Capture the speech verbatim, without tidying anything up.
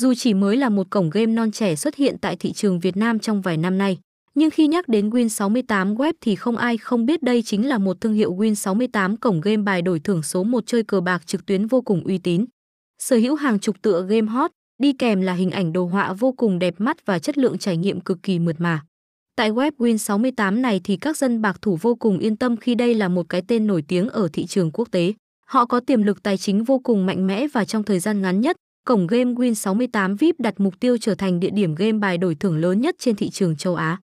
Dù chỉ mới là một cổng game non trẻ xuất hiện tại thị trường Việt Nam trong vài năm nay, nhưng khi nhắc đến Win sáu tám Web thì không ai không biết đây chính là một thương hiệu Win sáu tám cổng game bài đổi thưởng số một chơi cờ bạc trực tuyến vô cùng uy tín. Sở hữu hàng chục tựa game hot, đi kèm là hình ảnh đồ họa vô cùng đẹp mắt và chất lượng trải nghiệm cực kỳ mượt mà. Tại web Win sáu tám này thì các dân bạc thủ vô cùng yên tâm khi đây là một cái tên nổi tiếng ở thị trường quốc tế. Họ có tiềm lực tài chính vô cùng mạnh mẽ và trong thời gian ngắn nhất, cổng game Win sáu tám vi ai pi đặt mục tiêu trở thành địa điểm game bài đổi thưởng lớn nhất trên thị trường châu Á.